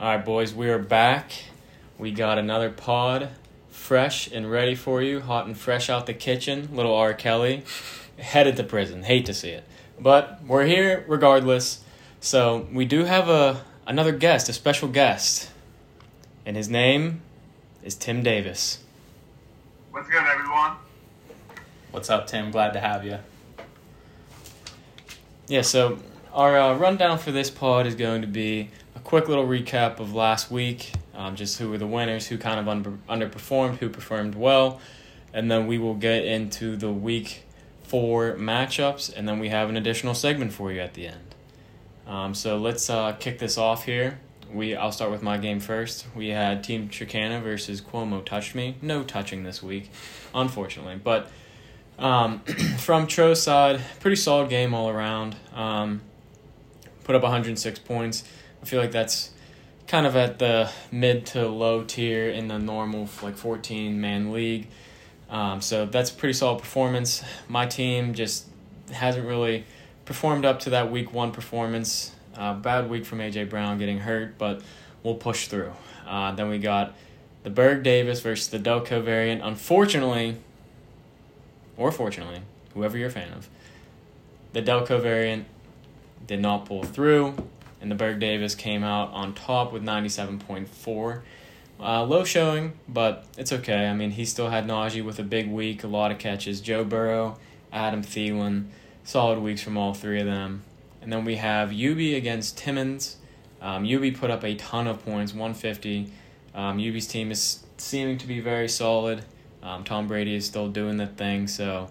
Alright, boys, we are back. We got another pod fresh and ready for you, hot and fresh out the kitchen. Little R. Kelly headed to prison. Hate to see it. But we're here regardless. So we do have another guest, a special guest. And his name is Tim Davis. What's good, everyone? What's up, Tim? Glad to have you. Yeah, so our rundown for this pod is going to be a quick little recap of last week, just who were the winners, who kind of underperformed, who performed well, and then we will get into the Week 4 matchups, and then we have an additional segment for you at the end. So let's kick this off here. I'll start with my game first. We had Team Chicana versus Cuomo Touched Me. No touching this week, unfortunately, but... from Tro's side, pretty solid game all around. Put up 106 points. I feel like that's kind of at the mid to low tier in the normal 14-man league. So that's a pretty solid performance. My team just hasn't really performed up to that Week 1 performance. Bad week from A.J. Brown getting hurt, but we'll push through. Then we got the Berg-Davis versus the Delco variant. Unfortunately... or fortunately, whoever you're a fan of, the Delco variant did not pull through, and the Berg-Davis came out on top with 97.4. Low showing, but it's okay. I mean, he still had Najee with a big week, a lot of catches. Joe Burrow, Adam Thielen, solid weeks from all three of them. And then we have Yubi against Timmons. Yubi put up a ton of points, 150. Yubi's team is seeming to be very solid. Tom Brady is still doing the thing, so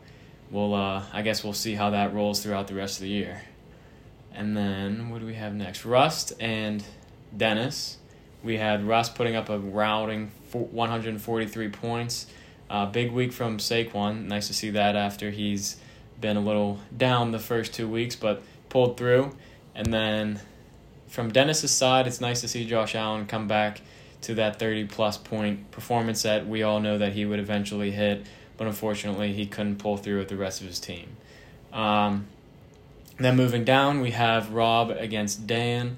we'll see how that rolls throughout the rest of the year. And then what do we have next? Rust and Dennis. We had Rust putting up a routing 143 points. Big week from Saquon. Nice to see that after he's been a little down the first 2 weeks, but pulled through. And then from Dennis's side, it's nice to see Josh Allen come back to that 30-plus point performance that we all know that he would eventually hit, but unfortunately he couldn't pull through with the rest of his team. Then moving down, we have Rob against Dan.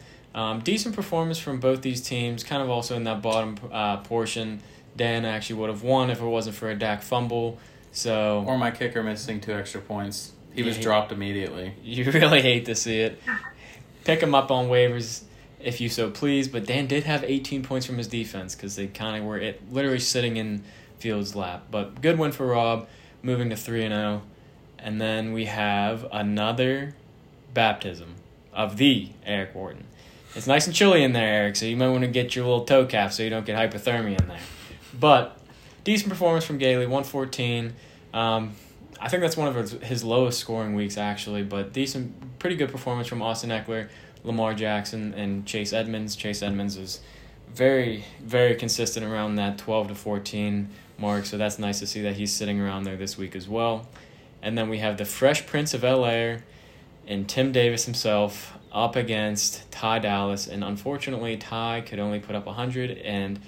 Decent performance from both these teams, kind of also in that bottom portion. Dan actually would have won if it wasn't for a Dak fumble. Or my kicker missing 2 extra points. He was dropped immediately. You really hate to see it. Pick him up on waivers if you so please, but Dan did have 18 points from his defense because they kind of were literally sitting in Fields' lap. But good win for Rob, moving to 3-0. And then we have another baptism of the Eric Wharton. It's nice and chilly in there, Eric, so you might want to get your little toe cap so you don't get hypothermia in there. But decent performance from Gailey, 114. I think that's one of his lowest scoring weeks, actually, but pretty good performance from Austin Eckler, Lamar Jackson, and Chase Edmonds. Chase Edmonds was very, very consistent around that 12 to 14 mark, so that's nice to see that he's sitting around there this week as well. And then we have the Fresh Prince of Bel-Air and Tim Davis himself up against Ty Dallas, and unfortunately Ty could only put up 100, and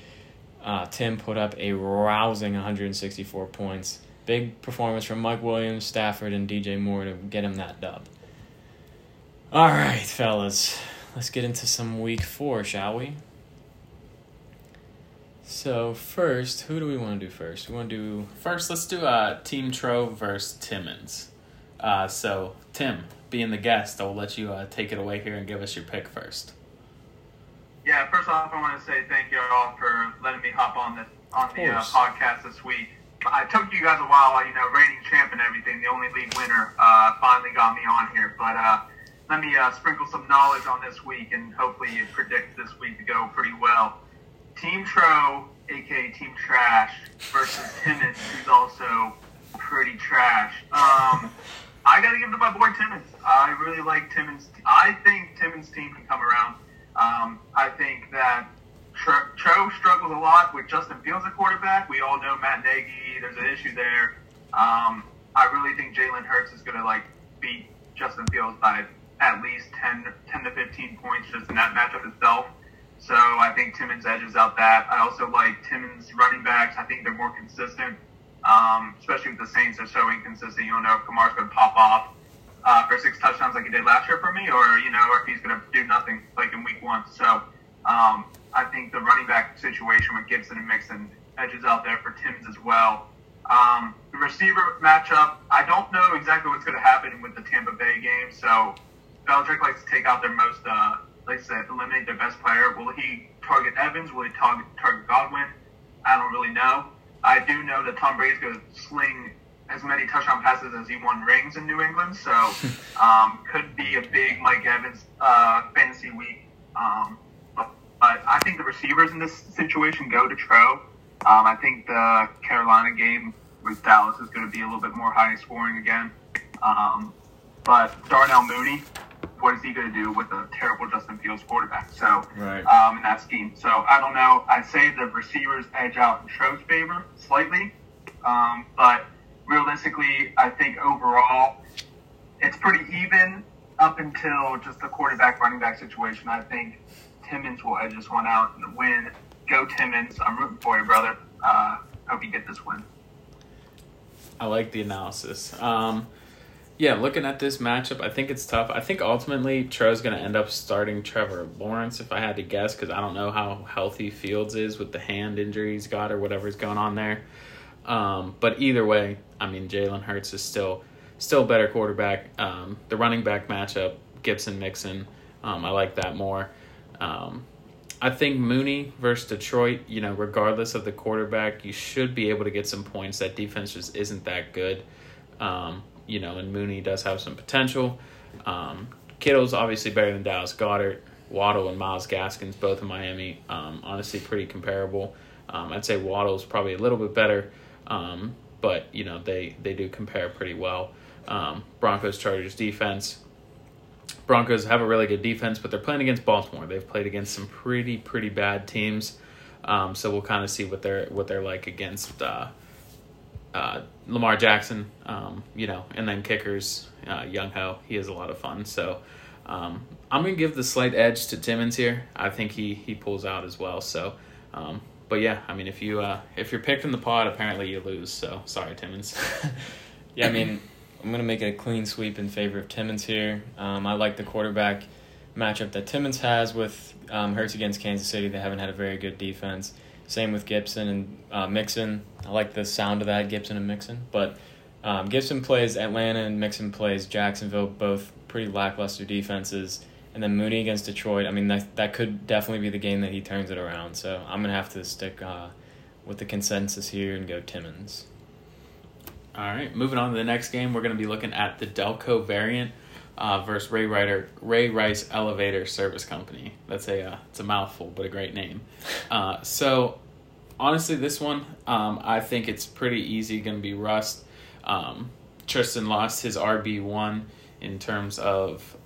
Tim put up a rousing 164 points. Big performance from Mike Williams, Stafford, and DJ Moore to get him that dub. All right, fellas, let's get into some Week 4, shall we? So first, who do we want to do first? First, let's do Team Tro versus Timmons. So Tim, being the guest, I'll let you take it away here and give us your pick first. Yeah, first off, I want to say thank you all for letting me hop on the podcast this week. I took you guys a while, reigning champ and everything. The only league winner finally got me on here, but... let me sprinkle some knowledge on this week and hopefully you predict this week to go pretty well. Team Tro, a.k.a. Team Trash, versus Timmons, who's also pretty trash. I got to give it to my boy Timmons. I really like Timmons. I think Timmons' team can come around. I think that Tro struggles a lot with Justin Fields at quarterback. We all know Matt Nagy. There's an issue there. I really think Jalen Hurts is going to beat Justin Fields by at least 10 to 15 points just in that matchup itself. So I think Timmons edges out that. I also like Timmons running backs. I think they're more consistent, especially with the Saints are so inconsistent. You don't know if Kamar's going to pop off for 6 touchdowns like he did last year for me, or, you know, if he's going to do nothing like in week 1. So I think the running back situation with Gibson and Mixon edges out there for Timmons as well. The receiver matchup, I don't know exactly what's going to happen with the Tampa Bay game. So Belichick likes to take out their most, like I said, eliminate their best player. Will he target Evans? Will he target Godwin? I don't really know. I do know that Tom Brady's going to sling as many touchdown passes as he won rings in New England. So could be a big Mike Evans fantasy week. But I think the receivers in this situation go to Tro. I think the Carolina game with Dallas is going to be a little bit more high scoring again. But Darnell Mooney, what is he going to do with a terrible Justin Fields quarterback? So, right. In that scheme. So, I don't know. I'd say the receivers edge out in Tro's favor slightly. But realistically, I think overall, it's pretty even up until just the quarterback running back situation. I think Timmons will edge this one out and win. Go Timmons. I'm rooting for you, brother. Hope you get this win. I like the analysis. Yeah, looking at this matchup, I think it's tough. I think ultimately Tro's going to end up starting Trevor Lawrence, if I had to guess, because I don't know how healthy Fields is with the hand injury he's got or whatever's going on there. But either way, I mean, Jalen Hurts is still better quarterback. The running back matchup, Gibson-Mixon, I like that more. I think Mooney versus Detroit, you know, regardless of the quarterback, you should be able to get some points. That defense just isn't that good. You know, and Mooney does have some potential. Kittle's obviously better than Dallas Goedert. Waddle and Myles Gaskin, both in Miami, honestly pretty comparable. I'd say Waddle's probably a little bit better, but, you know, they do compare pretty well. Broncos, Chargers defense. Broncos have a really good defense, but they're playing against Baltimore. They've played against some pretty bad teams, so we'll kind of see what they're like against Lamar Jackson, you know, and then kickers, Young Ho. He is a lot of fun, so I'm gonna give the slight edge to Timmons here. I think he pulls out as well. So, but yeah, I mean, if you're picked in the pod, apparently you lose. So sorry, Timmons. Yeah, I mean. I'm going to make it a clean sweep in favor of Timmons here. I like the quarterback matchup that Timmons has with Hurts against Kansas City. They haven't had a very good defense. Same with Gibson and Mixon. I like the sound of that, Gibson and Mixon. But Gibson plays Atlanta and Mixon plays Jacksonville, both pretty lackluster defenses. And then Mooney against Detroit. I mean, that could definitely be the game that he turns it around. So I'm going to have to stick with the consensus here and go Timmons. All right, moving on to the next game, we're going to be looking at the Delco Variant versus Ray Rice Elevator Service Company. That's it's a mouthful, but a great name. So, honestly, this one, I think it's pretty easy going to be Rust. Tristan lost his RB1 in terms of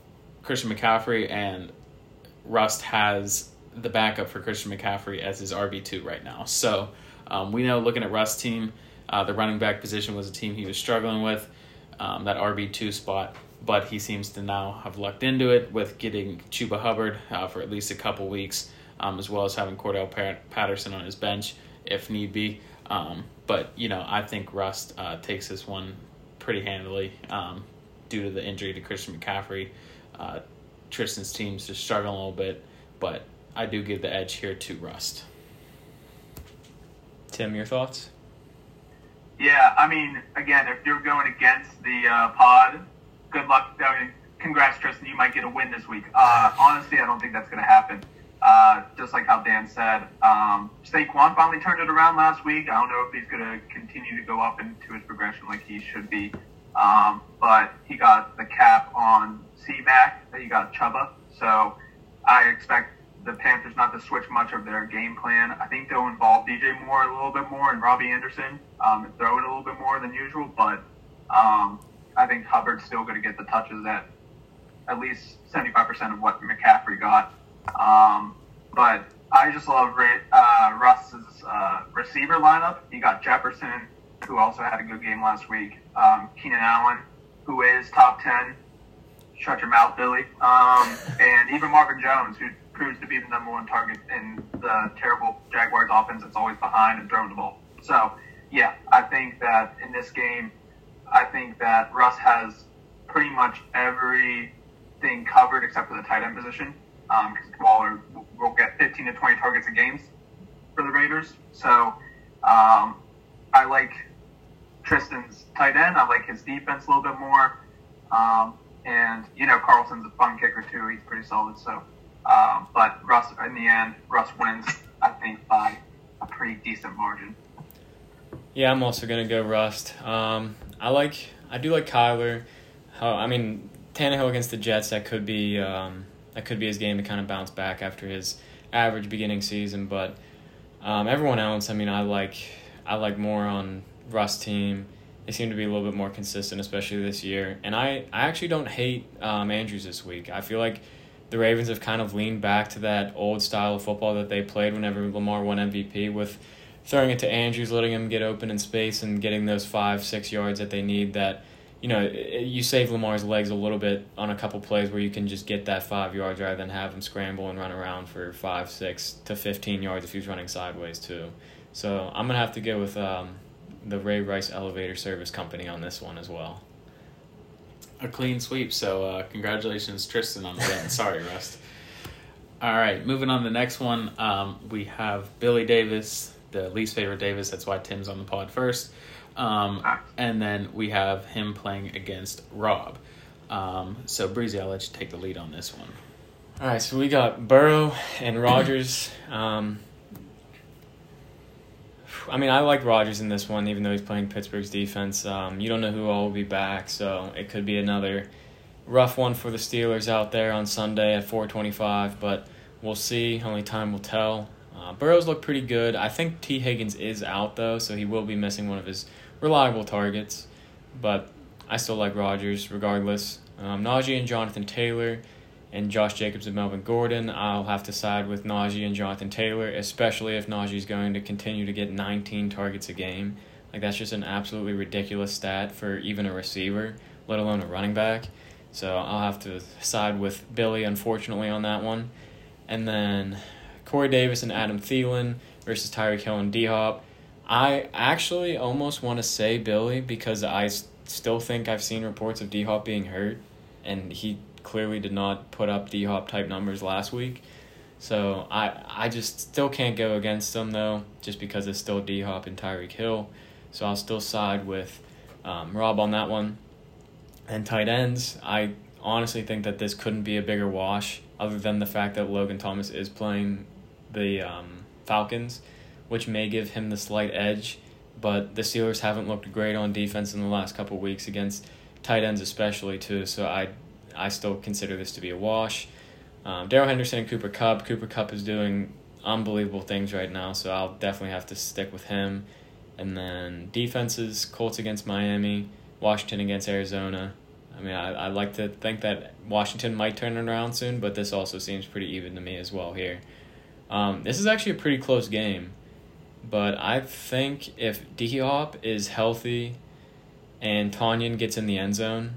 Christian McCaffrey, and Rust has the backup for Christian McCaffrey as his RB2 right now. So, we know looking at Rust's team, the running back position was a team he was struggling with, that RB2 spot, but he seems to now have lucked into it with getting Chuba Hubbard for at least a couple weeks, as well as having Cordell Patterson on his bench if need be. But, you know, I think Rust takes this one pretty handily due to the injury to Christian McCaffrey. Tristan's team's just struggling a little bit, but I do give the edge here to Rust. Tim, your thoughts? Yeah, I mean, again, if you're going against the pod, good luck. I mean, congrats, Tristan. You might get a win this week. Honestly, I don't think that's going to happen. Just like how Dan said, Saquon finally turned it around last week. I don't know if he's going to continue to go up into his progression like he should be. But he got the cap on C-Mac. He got Chuba. So I expect the Panthers not to switch much of their game plan. I think they'll involve DJ Moore a little bit more and Robbie Anderson, and throw it a little bit more than usual, but I think Hubbard's still going to get the touches at least 75% of what McCaffrey got. But I just love Russ's receiver lineup. You got Jefferson, who also had a good game last week, Keenan Allen, who is top 10, shut your mouth, Billy, and even Marvin Jones, who proves to be the number one target in the terrible Jaguars offense that's always behind and throwing the ball. So, yeah, I think that in this game, I think that Russ has pretty much everything covered except for the tight end position, because Waller will get 15 to 20 targets a game for the Raiders. So I like Tristan's tight end. I like his defense a little bit more. And, you know, Carlson's a fun kicker, too. He's pretty solid. So, but Russ, in the end, Russ wins, I think, by a pretty decent margin. Yeah, I'm also going to go Russ. I do like Kyler. I mean, Tannehill against the Jets, that could be his game to kind of bounce back after his average beginning season. But everyone else, I mean, I like more on Russ' team. They seem to be a little bit more consistent, especially this year. And I actually don't hate Andrews this week. I feel like the Ravens have kind of leaned back to that old style of football that they played whenever Lamar won MVP, with throwing it to Andrews, letting him get open in space and getting those 5-6 yards that they need. That, you know, you save Lamar's legs a little bit on a couple plays where you can just get that 5 yards rather than have him scramble and run around for 5, 6 to 15 yards if he's running sideways too. So I'm gonna have to go with the Ray Rice Elevator Service Company on this one as well. A clean sweep. So congratulations, Tristan, on that. Sorry, Rust. All right, moving on to the next one. We have Billy Davis, the least favorite Davis. That's why Tim's on the pod first. And then we have him playing against Rob. So, Breezy, I'll let you take the lead on this one. All right, so we got Burrow and Rodgers. I mean, I like Rodgers in this one, even though he's playing Pittsburgh's defense. You don't know who all will be back, so it could be another rough one for the Steelers out there on Sunday at 4:25, but we'll see. Only time will tell. Burrow's looked pretty good. I think T. Higgins is out, though, so he will be missing one of his reliable targets. But I still like Rodgers regardless. Najee and Jonathan Taylor and Josh Jacobs and Melvin Gordon, I'll have to side with Najee and Jonathan Taylor, especially if Najee's going to continue to get 19 targets a game. Like, that's just an absolutely ridiculous stat for even a receiver, let alone a running back. So I'll have to side with Billy, unfortunately, on that one. And then Corey Davis and Adam Thielen versus Tyreek Hill and D-Hop. I actually almost want to say Billy because I still think I've seen reports of D-Hop being hurt, and he clearly did not put up D-Hop type numbers last week. So I just still can't go against them, though, just because it's still D-Hop and Tyreek Hill. So I'll still side with Rob on that one. And tight ends, I honestly think that this couldn't be a bigger wash other than the fact that Logan Thomas is playing the Falcons, which may give him the slight edge, but the Steelers haven't looked great on defense in the last couple of weeks against tight ends especially too, so I still consider this to be a wash. Darrell Henderson and Cooper Kupp. Cooper Kupp is doing unbelievable things right now, so I'll definitely have to stick with him. And then defenses, Colts against Miami, Washington against Arizona. I mean, I like to think that Washington might turn it around soon, but this also seems pretty even to me as well here. This is actually a pretty close game, but I think if D-Hop is healthy and Tanyan gets in the end zone,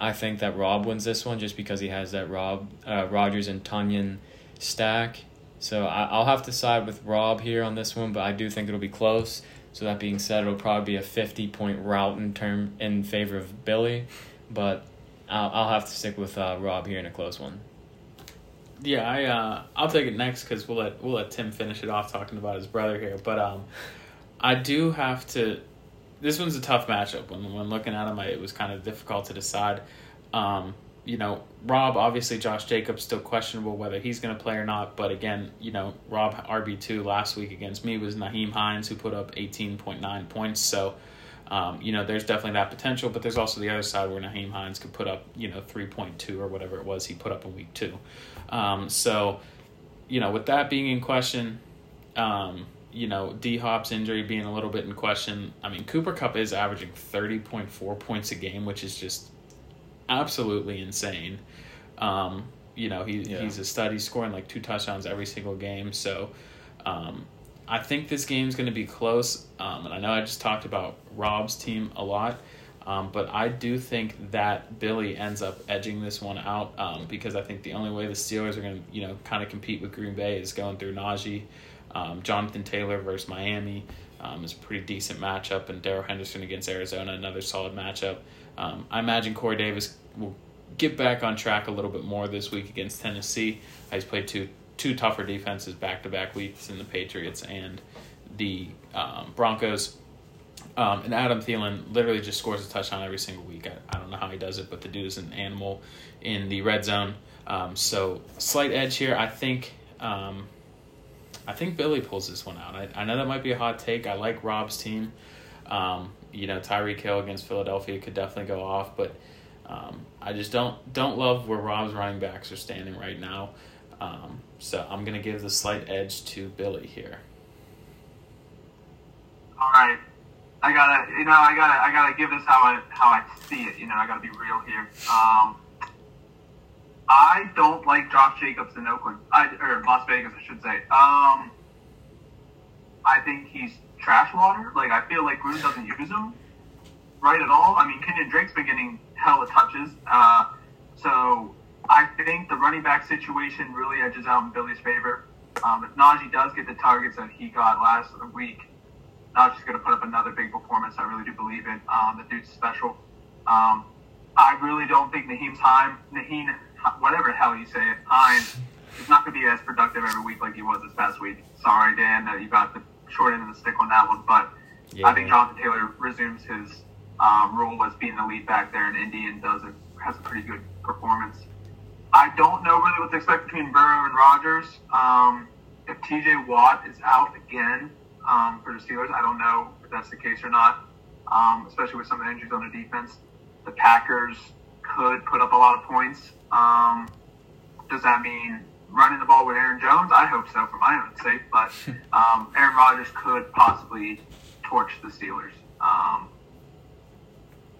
I think that Rob wins this one just because he has that Rodgers and Tanyan stack. So I'll have to side with Rob here on this one, but I do think it'll be close. So that being said, it'll probably be a 50-point rout in favor of Billy, but I'll have to stick with Rob here in a close one. Yeah, I'll take it next because we'll let Tim finish it off talking about his brother here. But I do have to. This one's a tough matchup. When looking at him, it was kind of difficult to decide. You know, Rob, obviously Josh Jacobs still questionable whether he's going to play or not. But again, you know, Rob RB2 last week against me was Nyheim Hines, who put up 18.9 points. So, you know, there's definitely that potential. But there's also the other side where Nyheim Hines could put up, you know, 3.2 or whatever it was he put up in week 2. So, you know, with that being in question, you know, D-Hop's injury being a little bit in question. I mean, Cooper Kupp is averaging 30.4 points a game, which is just absolutely insane. You know, he's a stud. He's scoring like 2 touchdowns every single game. So I think this game's going to be close. And I know I just talked about Rob's team a lot. But I do think that Billy ends up edging this one out because I think the only way the Steelers are going to, you know, kind of compete with Green Bay is going through Najee. Jonathan Taylor versus Miami is a pretty decent matchup, and Darrell Henderson against Arizona, another solid matchup. I imagine Corey Davis will get back on track a little bit more this week against Tennessee. He's played two tougher defenses back-to-back weeks in the Patriots and the Broncos. And Adam Thielen literally just scores a touchdown every single week. I don't know how he does it, but the dude is an animal in the red zone. So slight edge here. I think Billy pulls this one out. I know that might be a hot take. I like Rob's team. Tyreek Hill against Philadelphia could definitely go off, but I just don't love where Rob's running backs are standing right now. So I'm going to give the slight edge to Billy here. All right. I gotta give this how I see it. I gotta be real here. I don't like Josh Jacobs in Oakland, or Las Vegas, I should say. I think he's trash water. Like, I feel like Gruden doesn't use him right at all. I mean, Kenyon Drake's been getting hella touches. So I think the running back situation really edges out in Billy's favor. If Najee does get the targets that he got last week, Najee's going to put up another big performance. I really do believe in. The dude's special. I really don't think Naheem, whatever the hell you say it, Hines is not going to be as productive every week like he was this past week. Sorry, Dan, that you got the short end of the stick on that one. But yeah, I think Jonathan Taylor resumes his role as being the lead back there in Indy and has a pretty good performance. I don't know really what to expect between Burrow and Rodgers. If T.J. Watt is out again, for the Steelers, I don't know if that's the case or not, especially with some of the injuries on the defense. The Packers could put up a lot of points. Does that mean running the ball with Aaron Jones? I hope so for my own sake, but Aaron Rodgers could possibly torch the Steelers,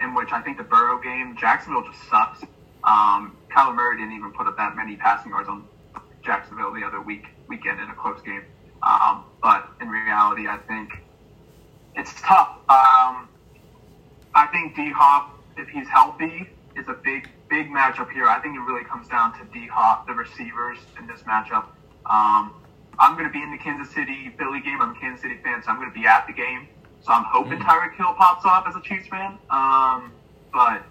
in which I think the Burrow game, Jacksonville just sucks. Kyler Murray didn't even put up that many passing yards on Jacksonville the other weekend in a close game. But in reality, I think it's tough. I think D-Hop, if he's healthy, is a big, big matchup here. I think it really comes down to D-Hop, the receivers in this matchup. I'm going to be in the Kansas City-Philly game. I'm a Kansas City fan, so I'm going to be at the game. So I'm hoping Tyreek Hill pops off as a Chiefs fan. But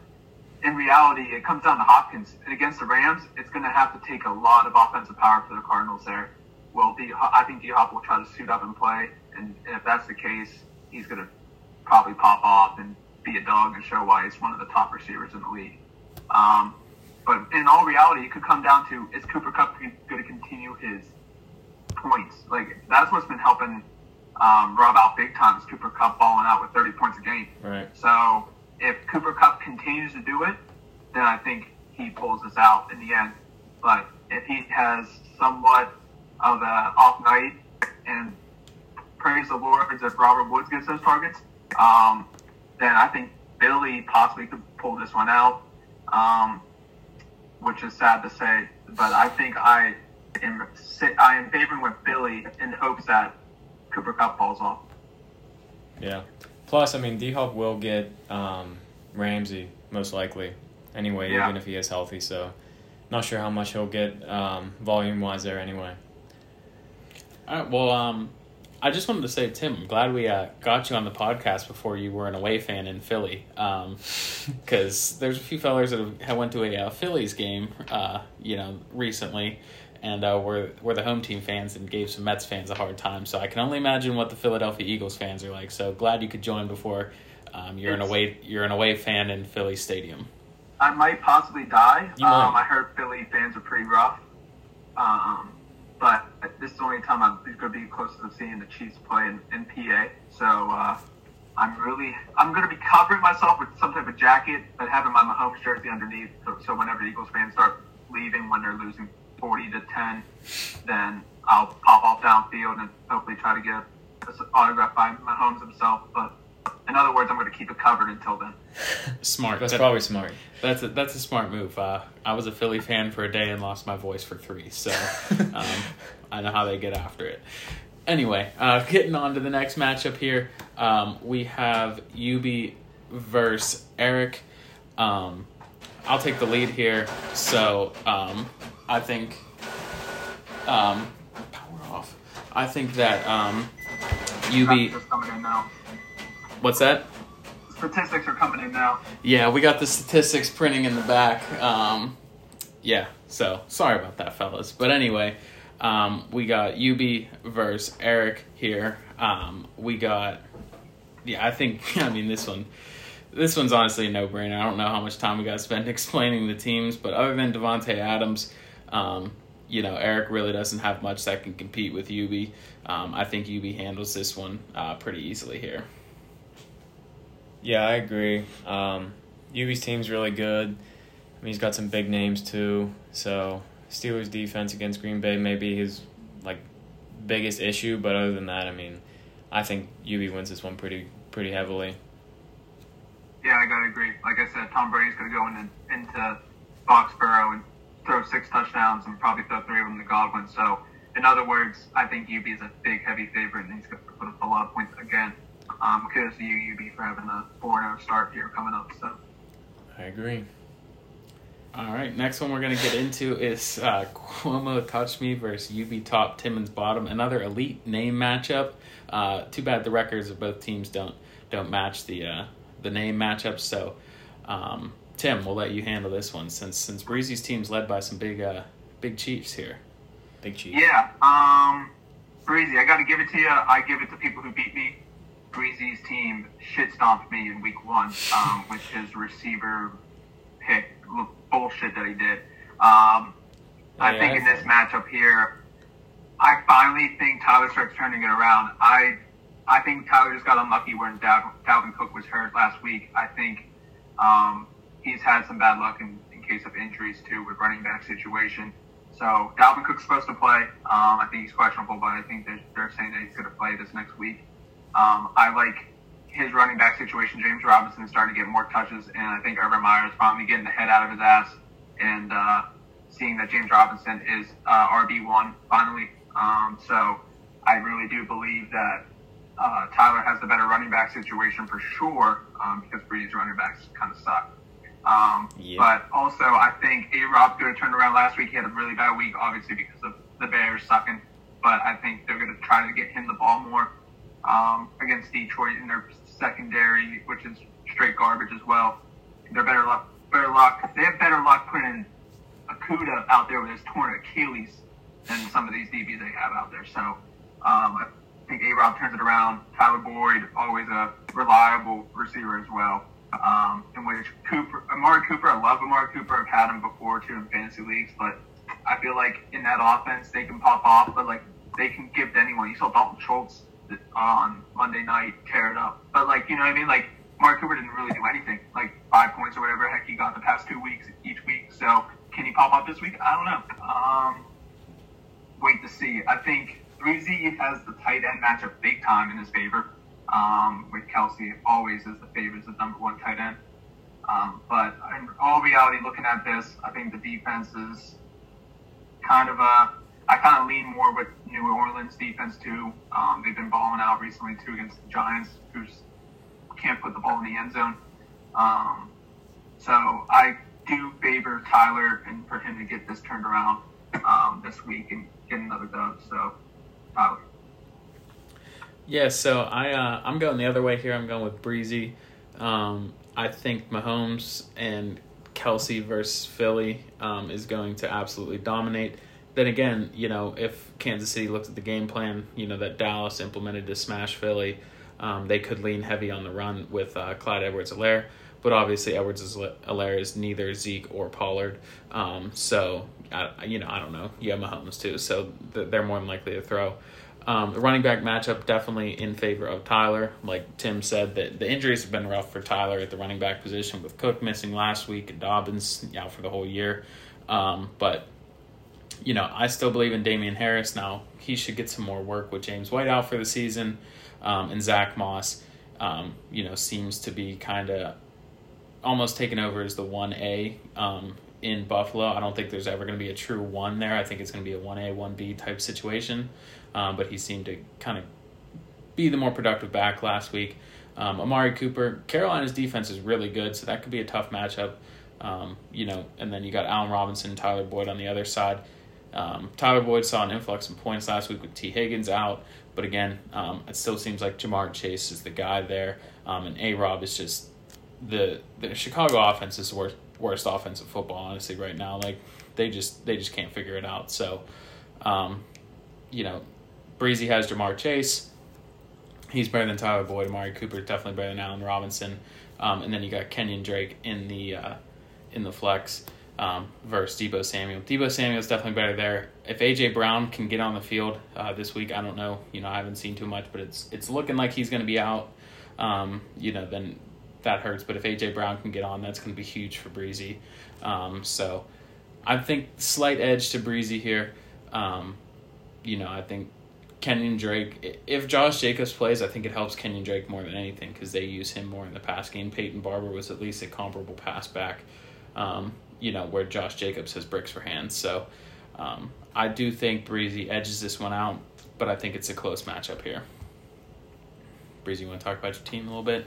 in reality, it comes down to Hopkins. And against the Rams, it's going to have to take a lot of offensive power for the Cardinals there. Well, I think D-Hop will try to suit up and play, and if that's the case, he's going to probably pop off and be a dog and show why he's one of the top receivers in the league. But in all reality, it could come down to, is Cooper Kupp going to continue his points? Like, that's what's been helping Rob out big time, is Cooper Kupp balling out with 30 points a game. Right. So if Cooper Kupp continues to do it, then I think he pulls us out in the end. But if he has somewhat of an off night, and praise the Lord that Robert Woods gets those targets, then I think Billy possibly could pull this one out, which is sad to say. But I think I am favoring with Billy in hopes that Cooper Kupp falls off. Yeah. Plus, I mean, D-Hop will get Ramsey most likely anyway, yeah, even if he is healthy. So not sure how much he'll get volume-wise there anyway. All right, well, I just wanted to say, Tim, I'm glad we got you on the podcast before you were an away fan in Philly, because there's a few fellas that have went to a Phillies game, recently, and were the home team fans and gave some Mets fans a hard time. So I can only imagine what the Philadelphia Eagles fans are like. So glad you could join before you're an away fan in Philly Stadium. I might possibly die. I heard Philly fans are pretty rough. But this is the only time I'm going to be close to seeing the Chiefs play in PA. So I'm going to be covering myself with some type of jacket, but having my Mahomes jersey underneath. So whenever the Eagles fans start leaving when they're losing 40-10, then I'll pop off downfield and hopefully try to get an autograph by Mahomes himself. But in other words, I'm going to keep it covered until then. Smart. That's probably smart. That's a smart move. I was a Philly fan for a day and lost my voice for three, so I know how they get after it. Anyway, getting on to the next matchup here, we have UB versus Eric. I'll take the lead here. So I think power off. I think that UB. What's that? Statistics are coming in now. Yeah, we got the statistics printing in the back. Yeah, so sorry about that, fellas. But anyway, we got UB versus Eric here. We got, yeah, I think, I mean, this one's honestly a no-brainer. I don't know how much time we got to spend explaining the teams, but other than Devontae Adams, you know, Eric really doesn't have much that can compete with UB. I think UB handles this one pretty easily here. Yeah, I agree. UB's team's really good. I mean, he's got some big names too. So Steelers defense against Green Bay may be his like biggest issue, but other than that, I mean, I think UB wins this one pretty heavily. Yeah, I gotta agree. Like I said, Tom Brady's gonna go into Foxborough and throw 6 touchdowns and probably throw 3 of them to Godwin. So in other words, I think UB is a big heavy favorite and he's gonna put up a lot of points again. Kudos to you, UB, for having a 4-0 start here coming up. So I agree. All right, next one we're going to get into is Cuomo Touch Me versus UB Top Timmons Bottom, another elite name matchup. Too bad the records of both teams don't match the name matchup. So, Tim, we'll let you handle this one since Breezy's team's led by some big Chiefs here. Big Chiefs. Yeah, Breezy, I got to give it to you. I give it to people who beat me. Breezy's team shit-stomped me in week 1 with his receiver pick bullshit that he did. I think in this matchup here, I finally think Tyler starts turning it around. I think Tyler just got unlucky when Dalvin Cook was hurt last week. I think he's had some bad luck in case of injuries too with running back situation. So Dalvin Cook's supposed to play. I think he's questionable, but I think they're saying that he's going to play this next week. I like his running back situation. James Robinson is starting to get more touches, and I think Urban Meyer is finally getting the head out of his ass and seeing that James Robinson is RB1 finally. So I really do believe that Tyler has the better running back situation for sure because Brady's running backs kind of suck. Yeah. But also I think A-Rob's going to turn around. Last week he had a really bad week, obviously, because of the Bears sucking, but I think they're going to try to get him the ball more against Detroit in their secondary, which is straight garbage as well. They're better luck. They have better luck putting Okuda out there with his torn Achilles than some of these DBs they have out there. So I think A-Rob turns it around. Tyler Boyd, always a reliable receiver as well. In which Amari Cooper, I love Amari Cooper. I've had him before too in fantasy leagues, but I feel like in that offense they can pop off, but like they can give to anyone. You saw Dalton Schultz on Monday night tear it up, but like, you know what I mean, like Mark Cooper didn't really do anything, like 5 points or whatever heck he got the past 2 weeks each week. So can he pop up this week? I don't know. Wait to see. I think Breezy has the tight end matchup big time in his favor, with Kelsey always is the favorite as the number 1 tight end. But in all reality, looking at this, I think the defense is kind of I lean more with New Orleans defense, too. They've been balling out recently, too, against the Giants, who can't put the ball in the end zone. So I do favor Tyler and for him to get this turned around this week and get another dub. So, Tyler. Yeah, so I'm going the other way here. I'm going with Breezy. I think Mahomes and Kelsey versus Philly is going to absolutely dominate. Then again, you know, if Kansas City looked at the game plan, you know, that Dallas implemented to smash Philly, they could lean heavy on the run with Clyde Edwards-Helaire. But obviously Edwards-Helaire is neither Zeke or Pollard. I don't know. Yeah, Mahomes too. So they're more than likely to throw. The running back matchup definitely in favor of Tyler. Like Tim said, that the injuries have been rough for Tyler at the running back position with Cook missing last week and Dobbins out for the whole year. But you know, I still believe in Damian Harris. Now, he should get some more work with James White out for the season. And Zach Moss, you know, seems to be kind of almost taken over as the 1A in Buffalo. I don't think there's ever going to be a true 1 there. I think it's going to be a 1A, 1B type situation. But he seemed to kind of be the more productive back last week. Amari Cooper, Carolina's defense is really good, so that could be a tough matchup. And then you got Allen Robinson, Tyler Boyd on the other side. Tyler Boyd saw an influx in points last week with T. Higgins out, but again, it still seems like Jamar Chase is the guy there, and A-Rob is just the Chicago offense is the worst offense of football, honestly, right now. Like they just can't figure it out. So, Breezy has Jamar Chase. He's better than Tyler Boyd. Amari Cooper definitely better than Allen Robinson. And then you got Kenyon Drake in the flex versus Deebo Samuel. Deebo Samuel's definitely better there. If A.J. Brown can get on the field this week, I don't know. I haven't seen too much, but it's looking like he's going to be out. Then that hurts. But if A.J. Brown can get on, that's going to be huge for Breezy. So I think slight edge to Breezy here. I think Kenyon Drake, if Josh Jacobs plays, I think it helps Kenyon Drake more than anything because they use him more in the pass game. Peyton Barber was at least a comparable pass back, where Josh Jacobs has bricks for hands. So I do think Breezy edges this one out, but I think it's a close matchup here. Breezy, you want to talk about your team a little bit?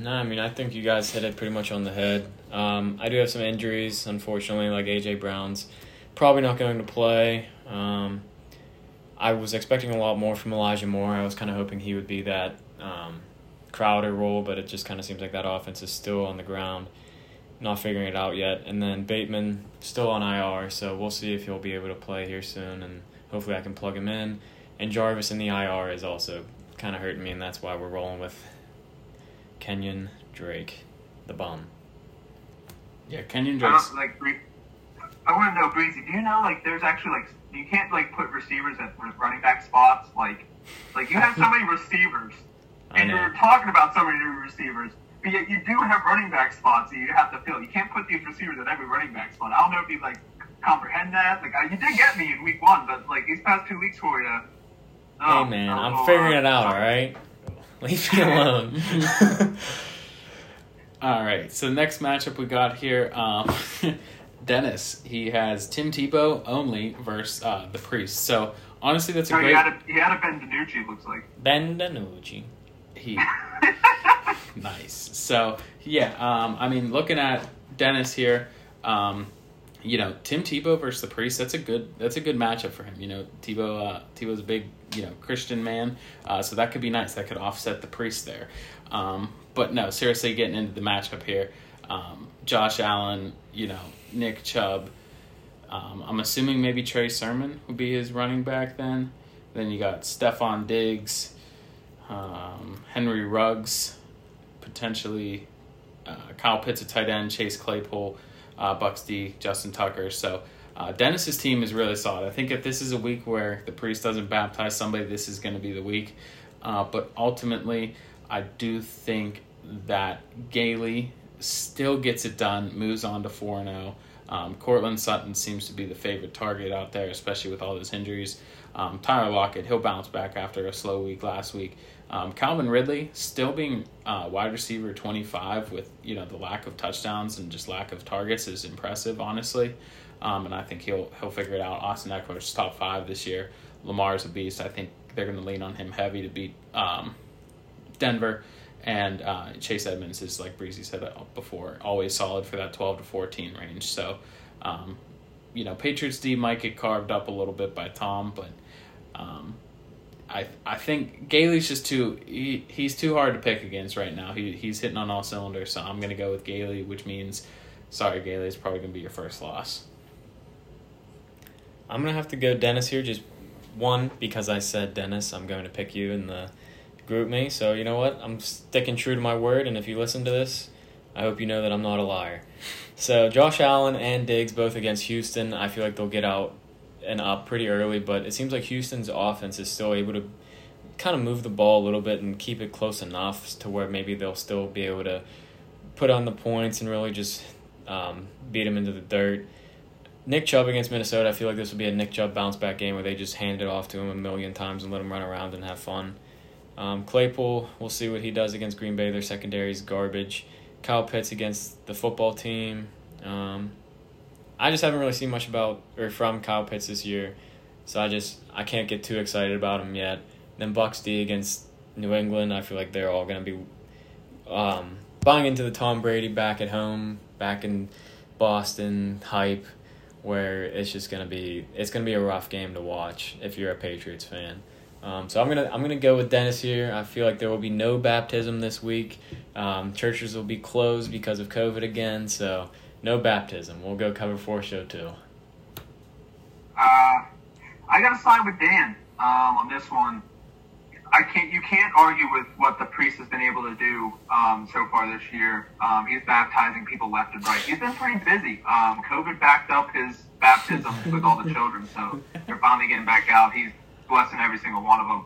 No, I think you guys hit it pretty much on the head. I do have some injuries, unfortunately, like A.J. Brown's probably not going to play. I was expecting a lot more from Elijah Moore. I was kind of hoping he would be that Crowder role, but it just kind of seems like that offense is still on the ground, not figuring it out yet. And then Bateman, still on IR, so we'll see if he'll be able to play here soon, and hopefully I can plug him in. And Jarvis in the IR is also kind of hurting me, and that's why we're rolling with Kenyon Drake, the bomb. Yeah, Kenyon Drake. I want to know, Breezy, do you know, there's actually, you can't, put receivers at running back spots? Like you have so many receivers, and you're talking about so many new receivers, but yet you do have running back spots that you have to fill. You can't put these receivers at every running back spot. I don't know if you, comprehend that. You did get me in week one, but, these past 2 weeks for you. Oh, hey, man, I'm figuring it out, all right? Leave me alone. All right, so next matchup we got here, Dennis, he has Tim Tebow only versus the Priest. So, honestly, that's a great... He had a Benvenucci, looks like. Benvenucci. He... Nice. So, yeah, looking at Dennis here, Tim Tebow versus the Priest, that's a good matchup for him. Tebow's a big, Christian man, so that could be nice. That could offset the Priest there. But, no, seriously, getting into the matchup here, Josh Allen, Nick Chubb. I'm assuming maybe Trey Sermon would be his running back then. Then you got Stephon Diggs, Henry Ruggs, potentially Kyle Pitts at tight end, Chase Claypool, Bucks D, Justin Tucker. So Dennis's team is really solid. I think if this is a week where the Priest doesn't baptize somebody, this is going to be the week. But ultimately, I do think that Gailey still gets it done, moves on to 4-0. Cortland Sutton seems to be the favorite target out there, especially with all those injuries. Tyler Lockett, he'll bounce back after a slow week last week. Calvin Ridley still being wide receiver 25 with the lack of touchdowns and just lack of targets is impressive, honestly. And I think he'll figure it out. Austin Eckler's top 5 this year. Lamar's a beast. I think they're going to lean on him heavy to beat Denver. And Chase Edmonds is, like Breezy said before, always solid for that 12 to 14 range. So, Patriots D might get carved up a little bit by Tom, but I think Gailey's just he's too hard to pick against right now. He's hitting on all cylinders, so I'm going to go with Gailey, which means, sorry, Gailey, it's probably going to be your first loss. I'm going to have to go Dennis here. Just one, because I said Dennis, I'm going to pick you in the group me, so you know what, I'm sticking true to my word, and if you listen to this, I hope you know that I'm not a liar. So Josh Allen and Diggs both against Houston. I feel like they'll get out and up pretty early, but it seems like Houston's offense is still able to kind of move the ball a little bit and keep it close enough to where maybe they'll still be able to put on the points and really just beat them into the dirt. Nick Chubb against Minnesota, I feel like this will be a Nick Chubb bounce back game where they just hand it off to him a million times and let him run around and have fun. Claypool, we'll see what he does against Green Bay. Their secondary is garbage. Kyle Pitts against the football team. I just haven't really seen much about or from Kyle Pitts this year, so I can't get too excited about him yet. Then Bucks D against New England, I feel like they're all going to be buying into the Tom Brady back at home, back in Boston hype, where it's just going to be a rough game to watch if you're a Patriots fan. So I'm gonna go with Dennis here. I feel like there will be no baptism this week. Churches will be closed because of COVID again, so no baptism. We'll go cover four, show two. I gotta side with Dan on this one. You can't argue with what the priest has been able to do so far this year. He's baptizing people left and right. He's been pretty busy. COVID backed up his baptisms with all the children, so they're finally getting back out. He's blessing every single one of them.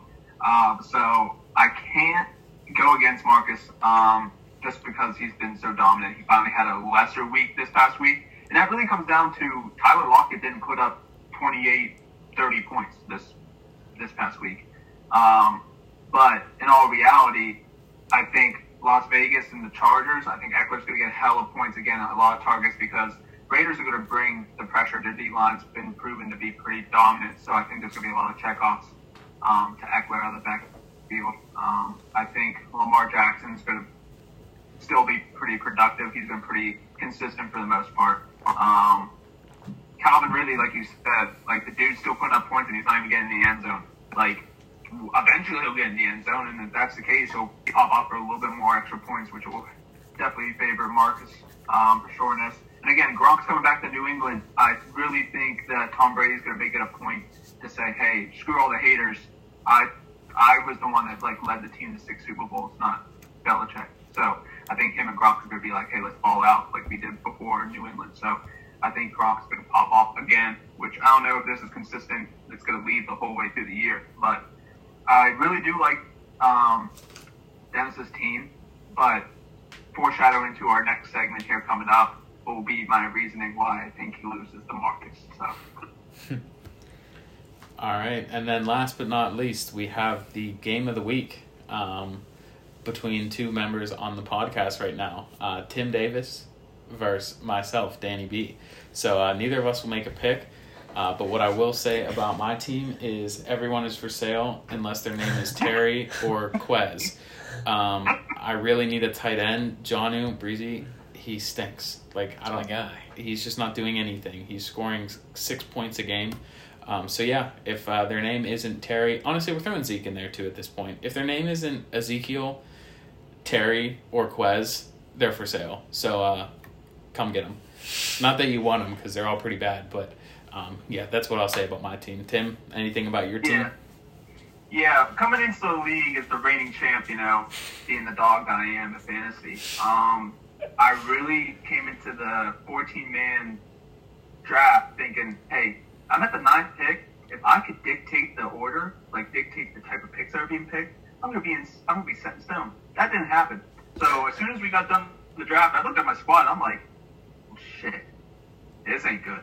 So I can't go against Marcus just because he's been so dominant. He finally had a lesser week this past week, and that really comes down to Tyler Lockett didn't put up 28, 30 points this past week. But in all reality, I think Las Vegas and the Chargers, I think Eckler's going to get hella points again, a lot of targets, because Raiders are going to bring the pressure. Their D-line's been proven to be pretty dominant, so I think there's going to be a lot of checkoffs to Eckler on the backfield. I think Lamar Jackson's going to still be pretty productive. He's been pretty consistent for the most part. Calvin Ridley, like you said, like the dude's still putting up points and he's not even getting in the end zone. Like, eventually he'll get in the end zone, and if that's the case, he'll pop up for a little bit more extra points, which will definitely favor Marcus for sureness. And again, Gronk's coming back to New England. I really think that Tom Brady's going to make it a point to say, hey, screw all the haters. I was the one that like led the team to 6 Super Bowls, not Belichick. So I think him and Gronk are going to be like, hey, let's ball out like we did before in New England. So I think Gronk's going to pop off again, which I don't know if this is consistent. It's going to lead the whole way through the year. But I really do like Dennis's team. But foreshadowing to our next segment here coming up will be my reasoning why I think he loses to Marcus. So. All right. And then last but not least, we have the game of the week between two members on the podcast right now. Tim Davis versus myself, Danny B. So neither of us will make a pick. But what I will say about my team is everyone is for sale unless their name is Terry or Quez. I really need a tight end. Jonnu, Breezy, he stinks. Like, I don't know. He's just not doing anything. He's scoring 6 points a game. So, yeah, if their name isn't Terry, honestly, we're throwing Zeke in there, too, at this point. If their name isn't Ezekiel, Terry, or Quez, they're for sale. So, come get them. Not that you want them because they're all pretty bad, but, yeah, that's what I'll say about my team. Tim, anything about your team? Yeah, coming into the league as the reigning champ, you know, being the dog that I am in fantasy, I really came into the 14-man draft thinking, hey, I'm at the 9th pick. If I could dictate the order, like dictate the type of picks that are being picked, I'm gonna be set in stone. That didn't happen. So as soon as we got done with the draft, I looked at my squad and I'm like, oh, shit, this ain't good.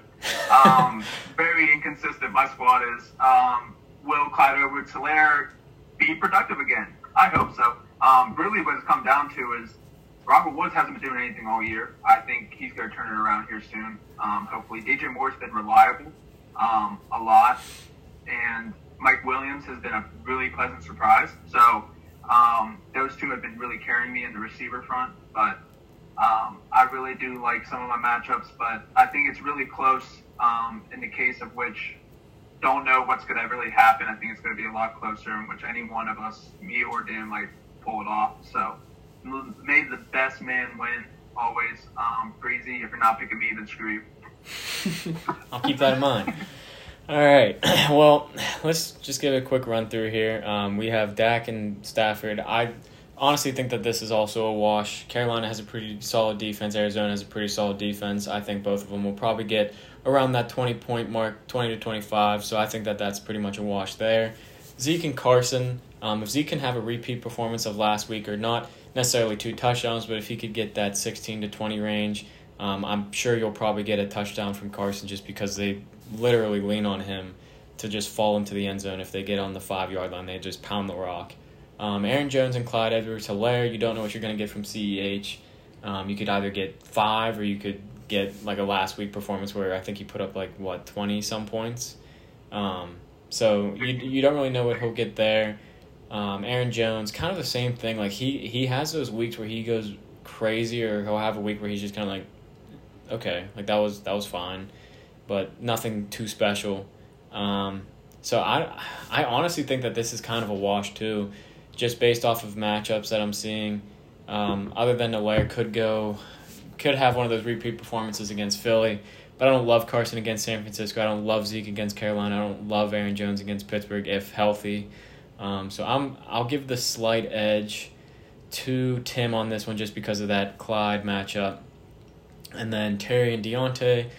Very inconsistent my squad is. Will Clyde Edwards-Helaire be productive again? I hope so. Really what it's come down to is Robert Woods hasn't been doing anything all year. I think he's going to turn it around here soon, hopefully. DJ Moore's been reliable a lot, and Mike Williams has been a really pleasant surprise. So those two have been really carrying me in the receiver front, but I really do like some of my matchups, but I think it's really close in the case of which don't know what's going to really happen. I think it's going to be a lot closer in which any one of us, me or Dan, might pull it off. So may the best man win always. Breezy, if you're not picking me, then screw you. I'll keep that in mind. All right. Well, let's just give a quick run through here. We have Dak and Stafford. I honestly think that this is also a wash. Carolina has a pretty solid defense. Arizona has a pretty solid defense. I think both of them will probably get around that 20-point mark, 20 to 25. So I think that that's pretty much a wash there. Zeke and Carson. If Zeke can have a repeat performance of last week or not, necessarily 2 touchdowns, but if he could get that 16 to 20 range, I'm sure you'll probably get a touchdown from Carson just because they literally lean on him to just fall into the end zone. If they get on the 5-yard line, they just pound the rock. Aaron Jones and Clyde Edwards-Helaire, you don't know what you're going to get from CEH. You could either get 5 or you could get like a last week performance where I think he put up like, 20-some points. So you don't really know what he'll get there. Aaron Jones, kind of the same thing. Like, he has those weeks where he goes crazy, or he'll have a week where he's just kind of like, okay, like that was fine, but nothing too special. So I honestly think that this is kind of a wash too, just based off of matchups that I'm seeing. Other than Allaire could have one of those repeat performances against Philly, but I don't love Carson against San Francisco. I don't love Zeke against Carolina. I don't love Aaron Jones against Pittsburgh if healthy. So I'll give the slight edge to Tim on this one just because of that Clyde matchup. And then Terry and Deontay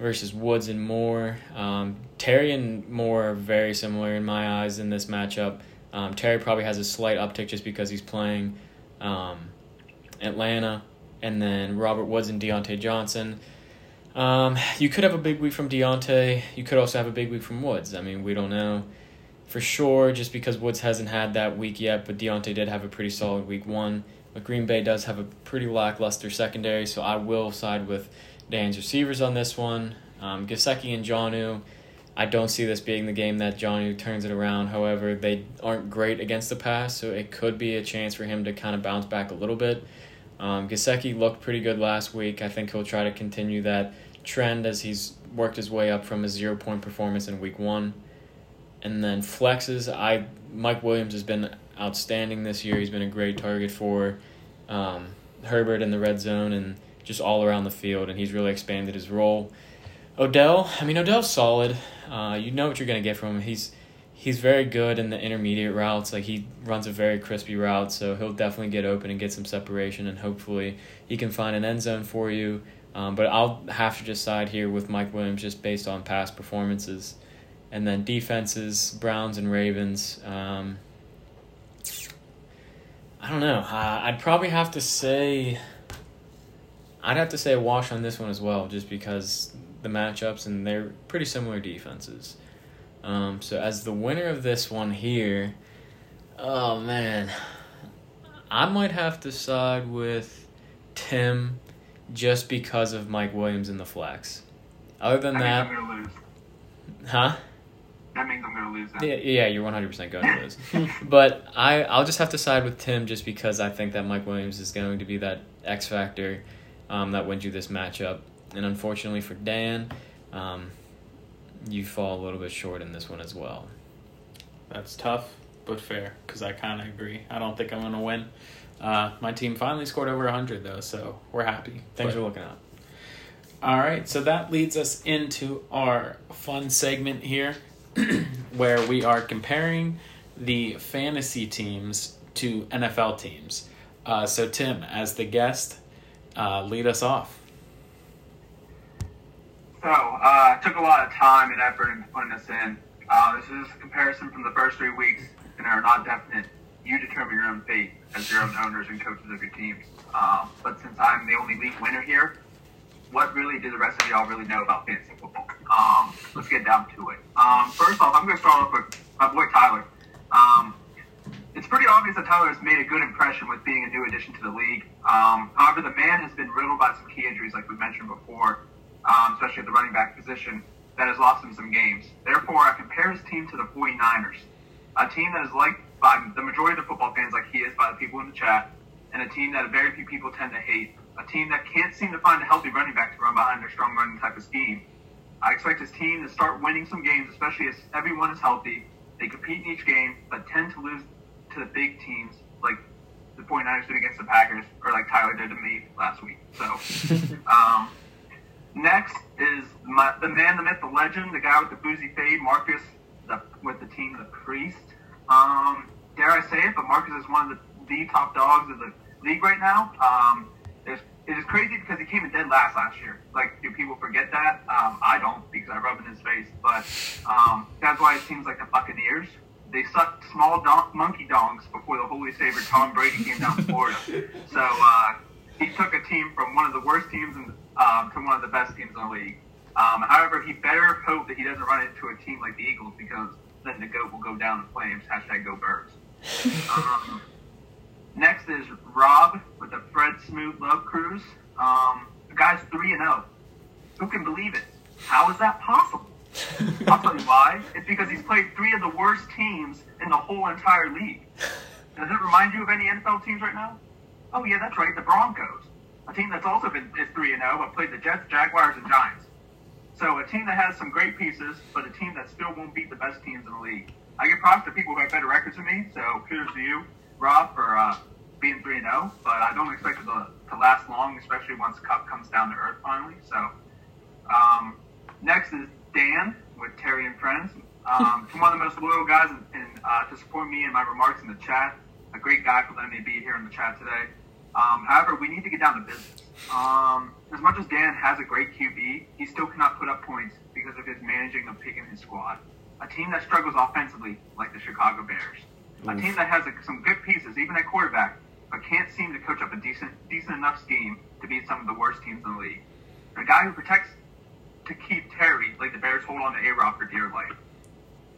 versus Woods and Moore. Terry and Moore are very similar in my eyes in this matchup. Terry probably has a slight uptick just because he's playing Atlanta. And then Robert Woods and Deontay Johnson. You could have a big week from Deontay. You could also have a big week from Woods. I mean, we don't know for sure just because Woods hasn't had that week yet, but Deontay did have a pretty solid week one. But Green Bay does have a pretty lackluster secondary, so I will side with Dan's receivers on this one. Gesicki and Jonnu, I don't see this being the game that Jonnu turns it around. However, they aren't great against the pass, so it could be a chance for him to kind of bounce back a little bit. Gesicki looked pretty good last week. I think he'll try to continue that trend as he's worked his way up from a 0-point performance in week one. And then flexes, Mike Williams has been outstanding this year. He's been a great target for Herbert in the red zone and just all around the field, and he's really expanded his role. Odell's solid. You know what you're going to get from him. He's very good in the intermediate routes. Like, he runs a very crispy route, so he'll definitely get open and get some separation, and hopefully he can find an end zone for you. But I'll have to just side here with Mike Williams just based on past performances. And then defenses, Browns and Ravens. I don't know. I'd probably have to say a wash on this one as well just because the matchups, and they're pretty similar defenses. So as the winner of this one here, oh man, I might have to side with Tim just because of Mike Williams in the flex. Other than that, I'm going to lose. Huh? That means I'm going to lose that. Yeah, you're 100% going to lose. But I'll just have to side with Tim just because I think that Mike Williams is going to be that X factor that wins you this matchup. And unfortunately for Dan, you fall a little bit short in this one as well. That's tough, but fair, because I kind of agree. I don't think I'm going to win. My team finally scored over 100, though, so we're happy. Thanks for looking up. All right, so that leads us into our fun segment here where we are comparing the fantasy teams to NFL teams. So, Tim, as the guest, lead us off. So, it took a lot of time and effort into putting this in. This is a comparison from the first 3 weeks and are not definite. You determine your own fate as your own owners and coaches of your teams. But since I'm the only league winner here, what really do the rest of y'all really know about fantasy football? Let's get down to it. First off, I'm going to start off with my boy Tyler. It's pretty obvious that Tyler has made a good impression with being a new addition to the league. However, the man has been riddled by some key injuries like we mentioned before. Especially at the running back position, that has lost him some games. Therefore, I compare his team to the 49ers, a team that is liked by the majority of the football fans like he is by the people in the chat, and a team that very few people tend to hate, a team that can't seem to find a healthy running back to run behind their strong running type of scheme. I expect his team to start winning some games, especially as everyone is healthy. They compete in each game, but tend to lose to the big teams like the 49ers did against the Packers, or like Tyler did to me last week. So, next is the man, the myth, the legend, the guy with the boozy fade, Marcus, with the team, the Priest. Dare I say it, but Marcus is one of the top dogs of the league right now. It is crazy because he came in dead last year. Like, do people forget that? I don't, because I rub it in his face. But that's why it seems like the Buccaneers. They sucked small monkey dongs before the holy savior Tom Brady came down to Florida. So he took a team from one of the worst teams in the to one of the best teams in the league. However, he better hope that he doesn't run into a team like the Eagles, because then the GOAT will go down in flames. #GoBirds. Next is Rob with the Fred Smoot Love Cruise. The guy's 3-0. Who can believe it? How is that possible? I'll tell you why. It's because he's played three of the worst teams in the whole entire league. Does it remind you of any NFL teams right now? Oh, yeah, that's right, the Broncos. A team that's also been 3-0, but played the Jets, Jaguars, and Giants. So a team that has some great pieces, but a team that still won't beat the best teams in the league. I give props to people who have better records than me, so kudos to you, Rob, for being 3-0. But I don't expect it to last long, especially once Cup comes down to earth finally. So next is Dan with Terry and Friends. He's one of the most loyal guys to support me and my remarks in the chat. A great guy for letting me be here in the chat today. However, we need to get down to business. As much as Dan has a great QB, he still cannot put up points because of his managing of picking his squad. A team that struggles offensively, like the Chicago Bears. A team that has some good pieces, even at quarterback, but can't seem to coach up a decent enough scheme to beat some of the worst teams in the league. A guy who protects to keep Terry, like the Bears hold on to A-Rob for dear life.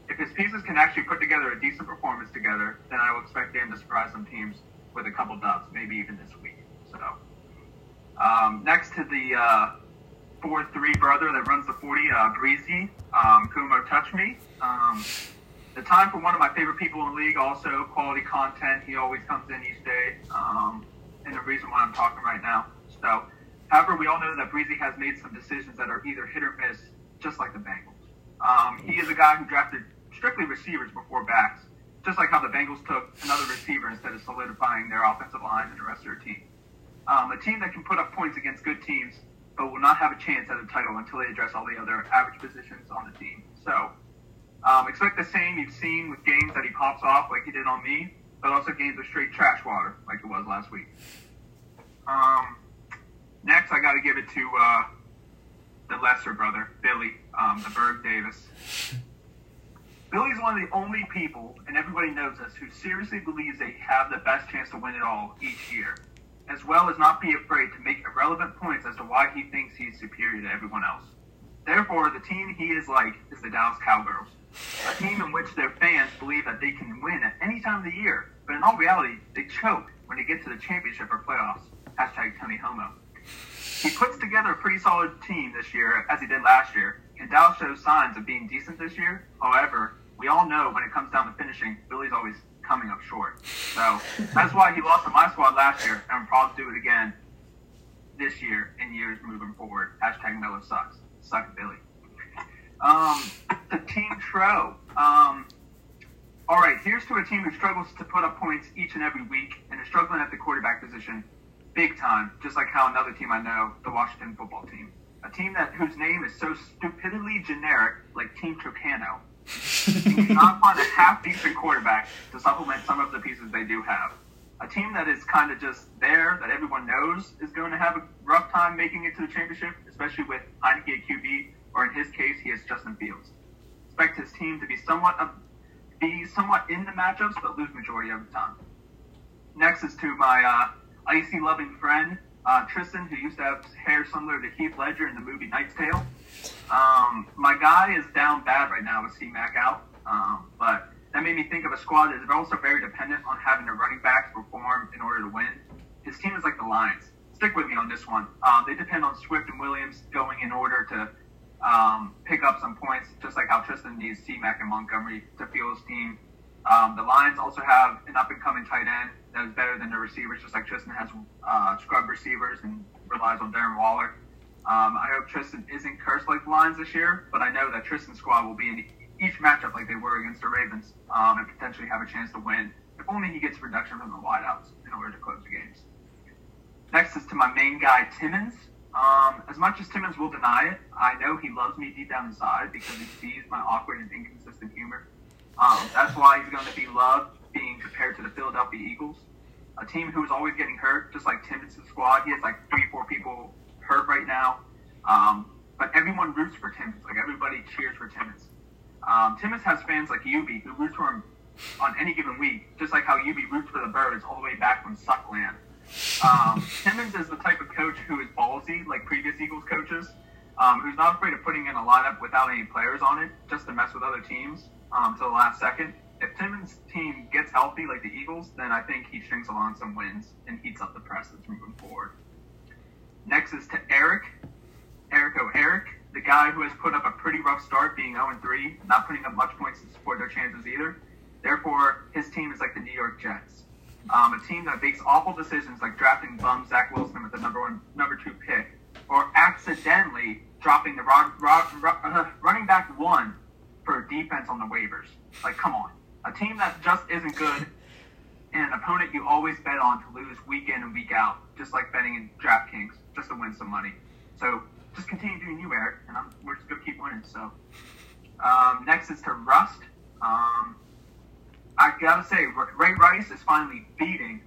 If his pieces can actually put together a decent performance together, then I will expect Dan to surprise some teams with a couple dubs, maybe even this week. So, next to the 4-3 brother that runs the 40, Breezy, Kumo Touch Me. The time for one of my favorite people in the league, also quality content. He always comes in each day, and the reason why I'm talking right now. So, however, we all know that Breezy has made some decisions that are either hit or miss, just like the Bengals. He is a guy who drafted strictly receivers before backs, just like how the Bengals took another receiver instead of solidifying their offensive line and the rest of their team. A team that can put up points against good teams, but will not have a chance at a title until they address all the other average positions on the team. So, expect the same you've seen with games that he pops off like he did on me, but also games of straight trash water like it was last week. Next, I got to give it to the lesser brother, Billy, the Berg Davis. Billy's one of the only people, and everybody knows this, who seriously believes they have the best chance to win it all each year, as well as not be afraid to make irrelevant points as to why he thinks he's superior to everyone else. Therefore, the team he is like is the Dallas Cowgirls, a team in which their fans believe that they can win at any time of the year, but in all reality, they choke when they get to the championship or playoffs. Hashtag Tony Homo. He puts together a pretty solid team this year, as he did last year, and Dallas shows signs of being decent this year. However, we all know when it comes down to finishing, Billy's always coming up short. So that's why he lost to my squad last year, and will probably do it again this year and years moving forward. Hashtag Miller sucks. Suck Billy. The team Tro. All right, here's to a team who struggles to put up points each and every week and is struggling at the quarterback position big time, just like how another team I know, the Washington football team. A team that whose name is so stupidly generic, like Team Trocano. You cannot find a half-decent quarterback to supplement some of the pieces they do have. A team that is kind of just there, that everyone knows is going to have a rough time making it to the championship, especially with Heineke at QB, or in his case, he has Justin Fields. Expect his team to be somewhat in the matchups, but lose majority of the time. Next is to my icy-loving friend, Tristan, who used to have hair similar to Heath Ledger in the movie Knight's Tale. My guy is down bad right now with C-Mac out, but that made me think of a squad that is also very dependent on having their running backs perform in order to win. His team is like the Lions. Stick with me on this one. They depend on Swift and Williams going in order to pick up some points, just like how Tristan needs C-Mac and Montgomery to fuel his team. The Lions also have an up-and-coming tight end that is better than their receivers, just like Tristan has scrub receivers and relies on Darren Waller. I hope Tristan isn't cursed like the Lions this year, but I know that Tristan's squad will be in each matchup like they were against the Ravens and potentially have a chance to win, if only he gets production from the wideouts in order to close the games. Next is to my main guy, Timmons. As much as Timmons will deny it, I know he loves me deep down inside because he sees my awkward and inconsistent humor. That's why he's going to be loved being compared to the Philadelphia Eagles, a team who is always getting hurt, just like Timmons' squad. He has like 3-4 people hurt right now, but everyone roots for Timmons. Like, everybody cheers for Timmons. Timmons has fans like Yubi who roots for him on any given week, just like how Yubi roots for the Birds all the way back from Suckland. Timmons is the type of coach who is ballsy, like previous Eagles coaches, who's not afraid of putting in a lineup without any players on it just to mess with other teams to the last second. If Timmons' team gets healthy like the Eagles, then I think he strings along some wins and heats up the press that's moving forward. Next is to Eric, the guy who has put up a pretty rough start, being 0-3, not putting up much points to support their chances either. Therefore, his team is like the New York Jets, a team that makes awful decisions like drafting bum Zach Wilson with the number two pick, or accidentally dropping the running back one for defense on the waivers. Like, come on. A team that just isn't good and an opponent you always bet on to lose week in and week out, just like betting in DraftKings, just to win some money. So just continue doing you, Eric, and we're just going to keep winning. So next is to Rust. I got to say, Ray Rice is finally beating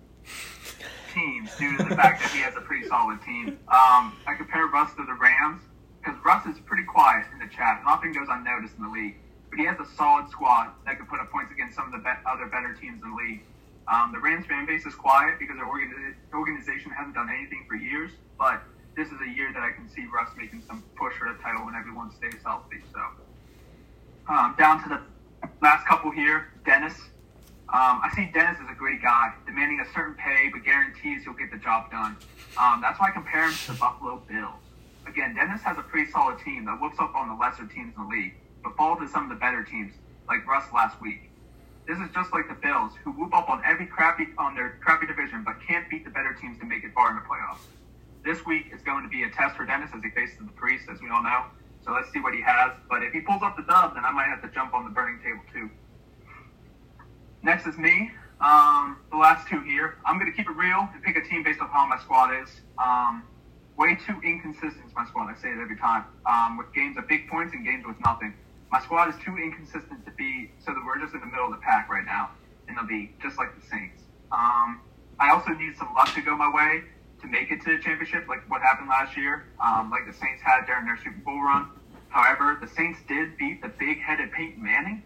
teams due to the fact that he has a pretty solid team. I compare Russ to the Rams because Russ is pretty quiet in the chat and often goes unnoticed in the league. But he has a solid squad that can put up points against some of the other better teams in the league. The Rams fan base is quiet because their organization hasn't done anything for years, but this is a year that I can see Russ making some push for the title when everyone stays healthy. So down to the last couple here, Dennis. I see Dennis as a great guy, demanding a certain pay, but guarantees he'll get the job done. That's why I compare him to the Buffalo Bills. Again, Dennis has a pretty solid team that whoops up on the lesser teams in the league, but falls to some of the better teams, like Russ last week. This is just like the Bills, who whoop up on their crappy division, but can't beat the better teams to make it far in the playoffs. This week is going to be a test for Dennis as he faces the Priest, as we all know. So let's see what he has. But if he pulls up the dub, then I might have to jump on the burning table too. Next is me. The last two here. I'm going to keep it real and pick a team based on how my squad is. Way too inconsistent is my squad. I say it every time. With games of big points and games with nothing. My squad is too inconsistent to be so that we're just in the middle of the pack right now. And they'll be just like the Saints. I also need some luck to go my way to make it to the championship, like what happened last year, like the Saints had during their Super Bowl run. However, the Saints did beat the big-headed Peyton Manning.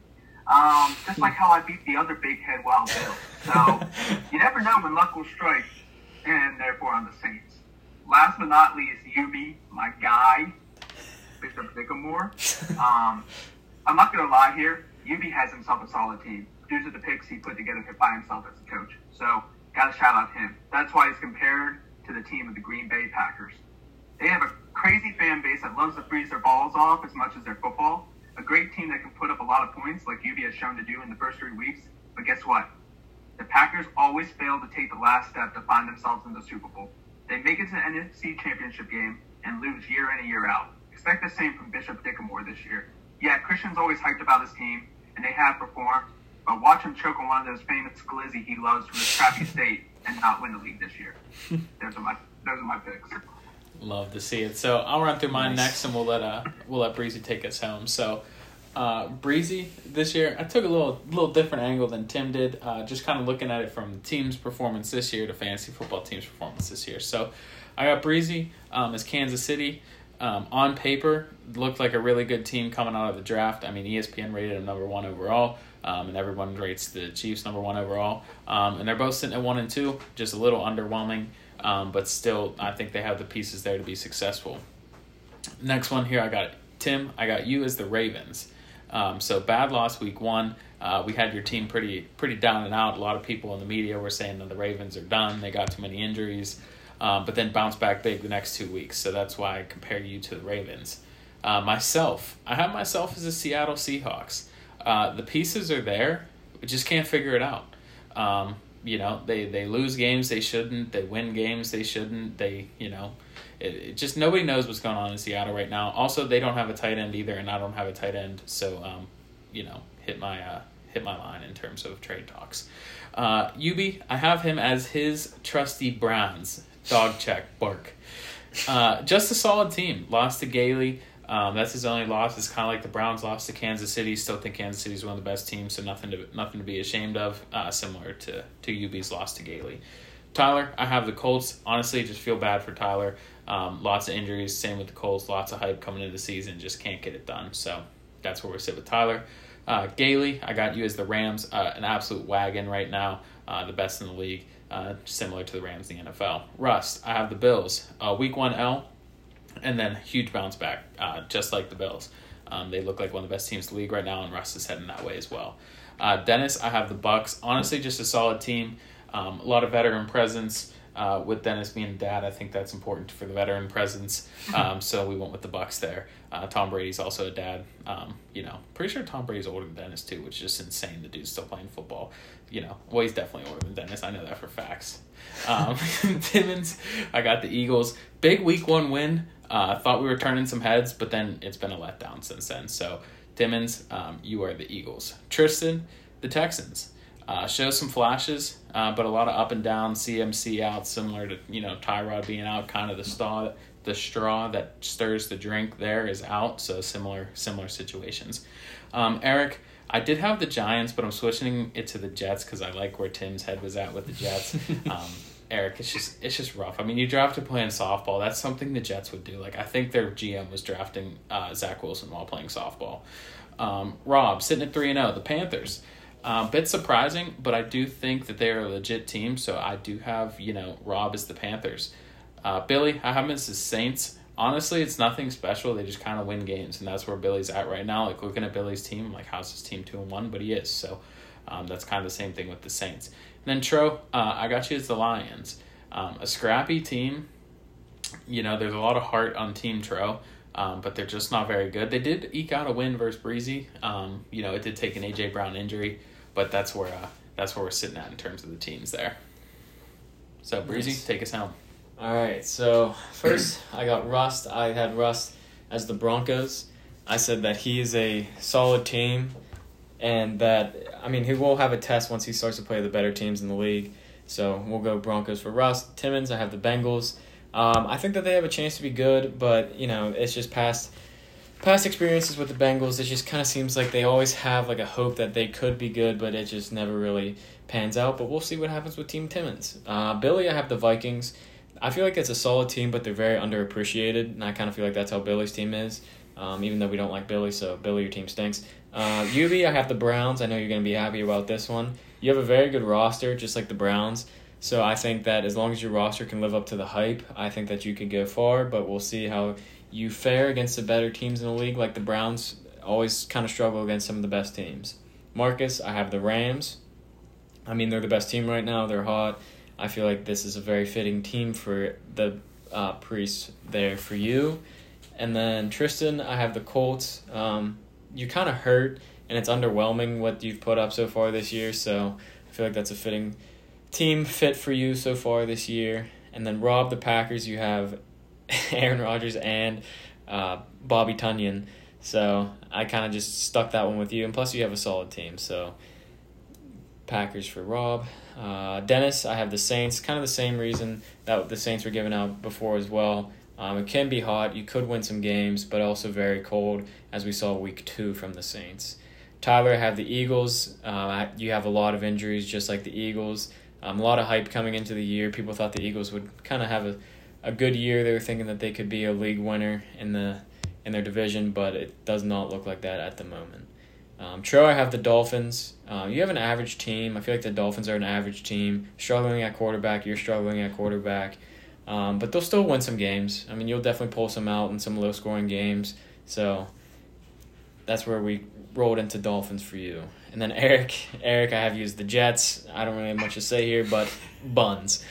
Just like how I beat the other big head Wild Bill. So, you never know when luck will strike, and therefore on the Saints. Last but not least, Yubi, my guy, Bishop Sycamore. I'm not going to lie here, Yubi has himself a solid team due to the picks he put together by himself as a coach. So, got to shout out him. That's why he's compared to the team of the Green Bay Packers. They have a crazy fan base that loves to freeze their balls off as much as their football. A great team that can put up a lot of points like UB has shown to do in the first 3 weeks. But guess what? The Packers always fail to take the last step to find themselves in the Super Bowl. They make it to the NFC Championship game and lose year in and year out. Expect the same from Bishop Sycamore this year. Yeah, Christian's always hyped about his team, and they have performed. But watch him choke on one of those famous glizzy he loves from his crappy state and not win the league this year. Those are my picks. Love to see it. So I'll run through mine next, and we'll let Breezy take us home. So Breezy, this year I took a little different angle than Tim did. Just kind of looking at it from the team's performance this year to fantasy football team's performance this year. So I got Breezy as Kansas City. On paper, looked like a really good team coming out of the draft. I mean, ESPN rated him number one overall, and everyone rates the Chiefs number one overall. And they're both sitting at 1 and 2, just a little underwhelming. But still, I think they have the pieces there to be successful. Next one here, I got Tim. I got you as the Ravens. So bad loss week one. We had your team pretty down and out. A lot of people in the media were saying that the Ravens are done. They got too many injuries. But then bounced back big the next 2 weeks. So that's why I compare you to the Ravens. Myself, I have myself as the Seattle Seahawks. The pieces are there. We just can't figure it out. You know, they lose games they shouldn't. They win games they shouldn't. They, you know, it just nobody knows what's going on in Seattle right now. Also, they don't have a tight end either, and I don't have a tight end. So, you know, hit my line in terms of trade talks. Yubi, I have him as his trusty Browns. Dog check, bark. Just a solid team. Lost to Gailey. That's his only loss. It's kind of like the Browns lost to Kansas City. Still think Kansas City's one of the best teams, so nothing to be ashamed of, similar to UB's loss to Gailey. Tyler, I have the Colts. Honestly, just feel bad for Tyler. Lots of injuries. Same with the Colts. Lots of hype coming into the season. Just can't get it done. So that's where we sit with Tyler. Gailey, I got you as the Rams. An absolute wagon right now. The best in the league. Similar to the Rams in the NFL. Rust, I have the Bills. Week 1 L. And then huge bounce back, just like the Bills. They look like one of the best teams in the league right now, and Russ is heading that way as well. Dennis, I have the Bucks. Honestly, just a solid team. A lot of veteran presence. With Dennis being dad, I think that's important for the veteran presence. So we went with the Bucs there. Tom Brady's also a dad. Pretty sure Tom Brady's older than Dennis too, which is just insane. The dude's still playing football. Well, he's definitely older than Dennis. I know that for facts. Timmons, I got the Eagles. Big week one win. Thought we were turning some heads, but then it's been a letdown since then. So Timmons, you are the Eagles. Tristan, the Texans. Show some flashes, but a lot of up and down. CMC out, similar to Tyrod being out, kind of the straw that stirs the drink there is out. So similar situations. Eric, I did have the Giants, but I'm switching it to the Jets because I like where Tim's head was at with the Jets. Eric, it's just rough. I mean, you drafted playing softball. That's something the Jets would do. Like I think their GM was drafting Zach Wilson while playing softball. Rob sitting at 3-0, the Panthers. Bit surprising, but I do think that they are a legit team, so I do have, Rob is the Panthers. Billy, I have him as the Saints. Honestly, it's nothing special. They just kind of win games, and that's where Billy's at right now. Like, looking at Billy's team, I'm like, how's his team 2-1? But he is, so that's kind of the same thing with the Saints. And then, Tro, I got you as the Lions. A scrappy team. There's a lot of heart on Team Tro. But they're just not very good. They did eke out a win versus Breezy. It did take an A.J. Brown injury, but that's where we're sitting at in terms of the teams there. So, Breezy, nice. Take us home. All right. So, first, I got Rust. I had Rust as the Broncos. I said that he is a solid team and that, he will have a test once he starts to play the better teams in the league. So, we'll go Broncos for Rust. Timmons, I have the Bengals. I think that they have a chance to be good, but, it's just past experiences with the Bengals. It just kind of seems like they always have, like, a hope that they could be good, but it just never really pans out. But we'll see what happens with Team Timmons. Billy, I have the Vikings. I feel like it's a solid team, but they're very underappreciated, and I kind of feel like that's how Billy's team is, even though we don't like Billy, so Billy, your team stinks. Yubi, I have the Browns. I know you're going to be happy about this one. You have a very good roster, just like the Browns. So I think that as long as your roster can live up to the hype, I think that you could go far, but we'll see how you fare against the better teams in the league. Like the Browns always kind of struggle against some of the best teams. Marcus, I have the Rams. They're the best team right now. They're hot. I feel like this is a very fitting team for the priests there for you. And then Tristan, I have the Colts. You're kind of hurt, and it's underwhelming what you've put up so far this year, so I feel like that's a fitting team fit for you so far this year. And then Rob, the Packers, you have Aaron Rodgers and Bobby Tunyon. So I kind of just stuck that one with you. And plus you have a solid team. So Packers for Rob. Dennis, I have the Saints. Kind of the same reason that the Saints were given out before as well. It can be hot. You could win some games, but also very cold, as we saw week 2 from the Saints. Tyler, I have the Eagles. You have a lot of injuries, just like the Eagles. A lot of hype coming into the year. People thought the Eagles would kind of have a good year. They were thinking that they could be a league winner in their division, but it does not look like that at the moment. Troy, I have the Dolphins. You have an average team. I feel like the Dolphins are an average team. Struggling at quarterback. You're struggling at quarterback. But they'll still win some games. You'll definitely pull some out in some low-scoring games. So that's where we rolled into Dolphins for you. And then Eric, I have used the Jets. I don't really have much to say here, but buns.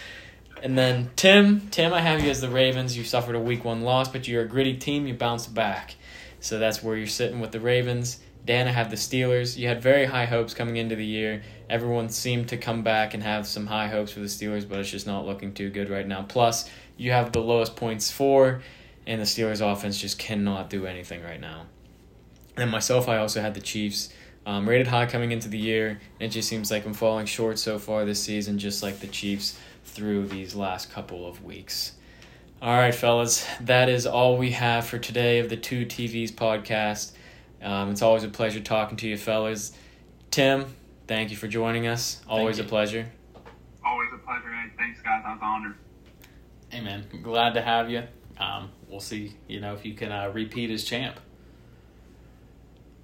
And then Tim, I have you as the Ravens. You suffered a week 1 loss, but you're a gritty team. You bounced back. So that's where you're sitting with the Ravens. Dan, I have the Steelers. You had very high hopes coming into the year. Everyone seemed to come back and have some high hopes for the Steelers, but it's just not looking too good right now. Plus, you have the lowest points for, and the Steelers offense just cannot do anything right now. And myself, I also had the Chiefs. Rated high coming into the year, and it just seems like I'm falling short so far this season, just like the Chiefs through these last couple of weeks. All right, fellas, that is all we have for today of the Two TVs podcast. It's always a pleasure talking to you, fellas. Tim, thank you for joining us. Always a pleasure. Always a pleasure. Hey, thanks, guys. I was honored. Hey, man, I'm glad to have you. We'll see, if you can repeat as champ.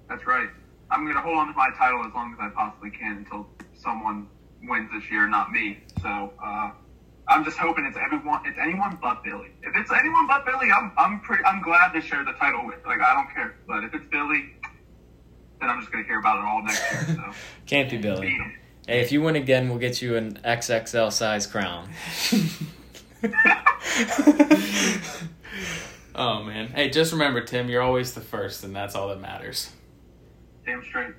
That's right. I'm going to hold on to my title as long as I possibly can until someone wins this year, not me. So I'm just hoping it's anyone but Billy. If it's anyone but Billy, I'm glad to share the title with. Like, I don't care. But if it's Billy, then I'm just going to hear about it all next year. So. Can't be Billy. Hey, if you win again, we'll get you an XXL size crown. Oh, man. Hey, just remember, Tim, you're always the first, and that's all that matters. Damn straight.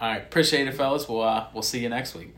All right. Appreciate it, fellas. We'll see you next week.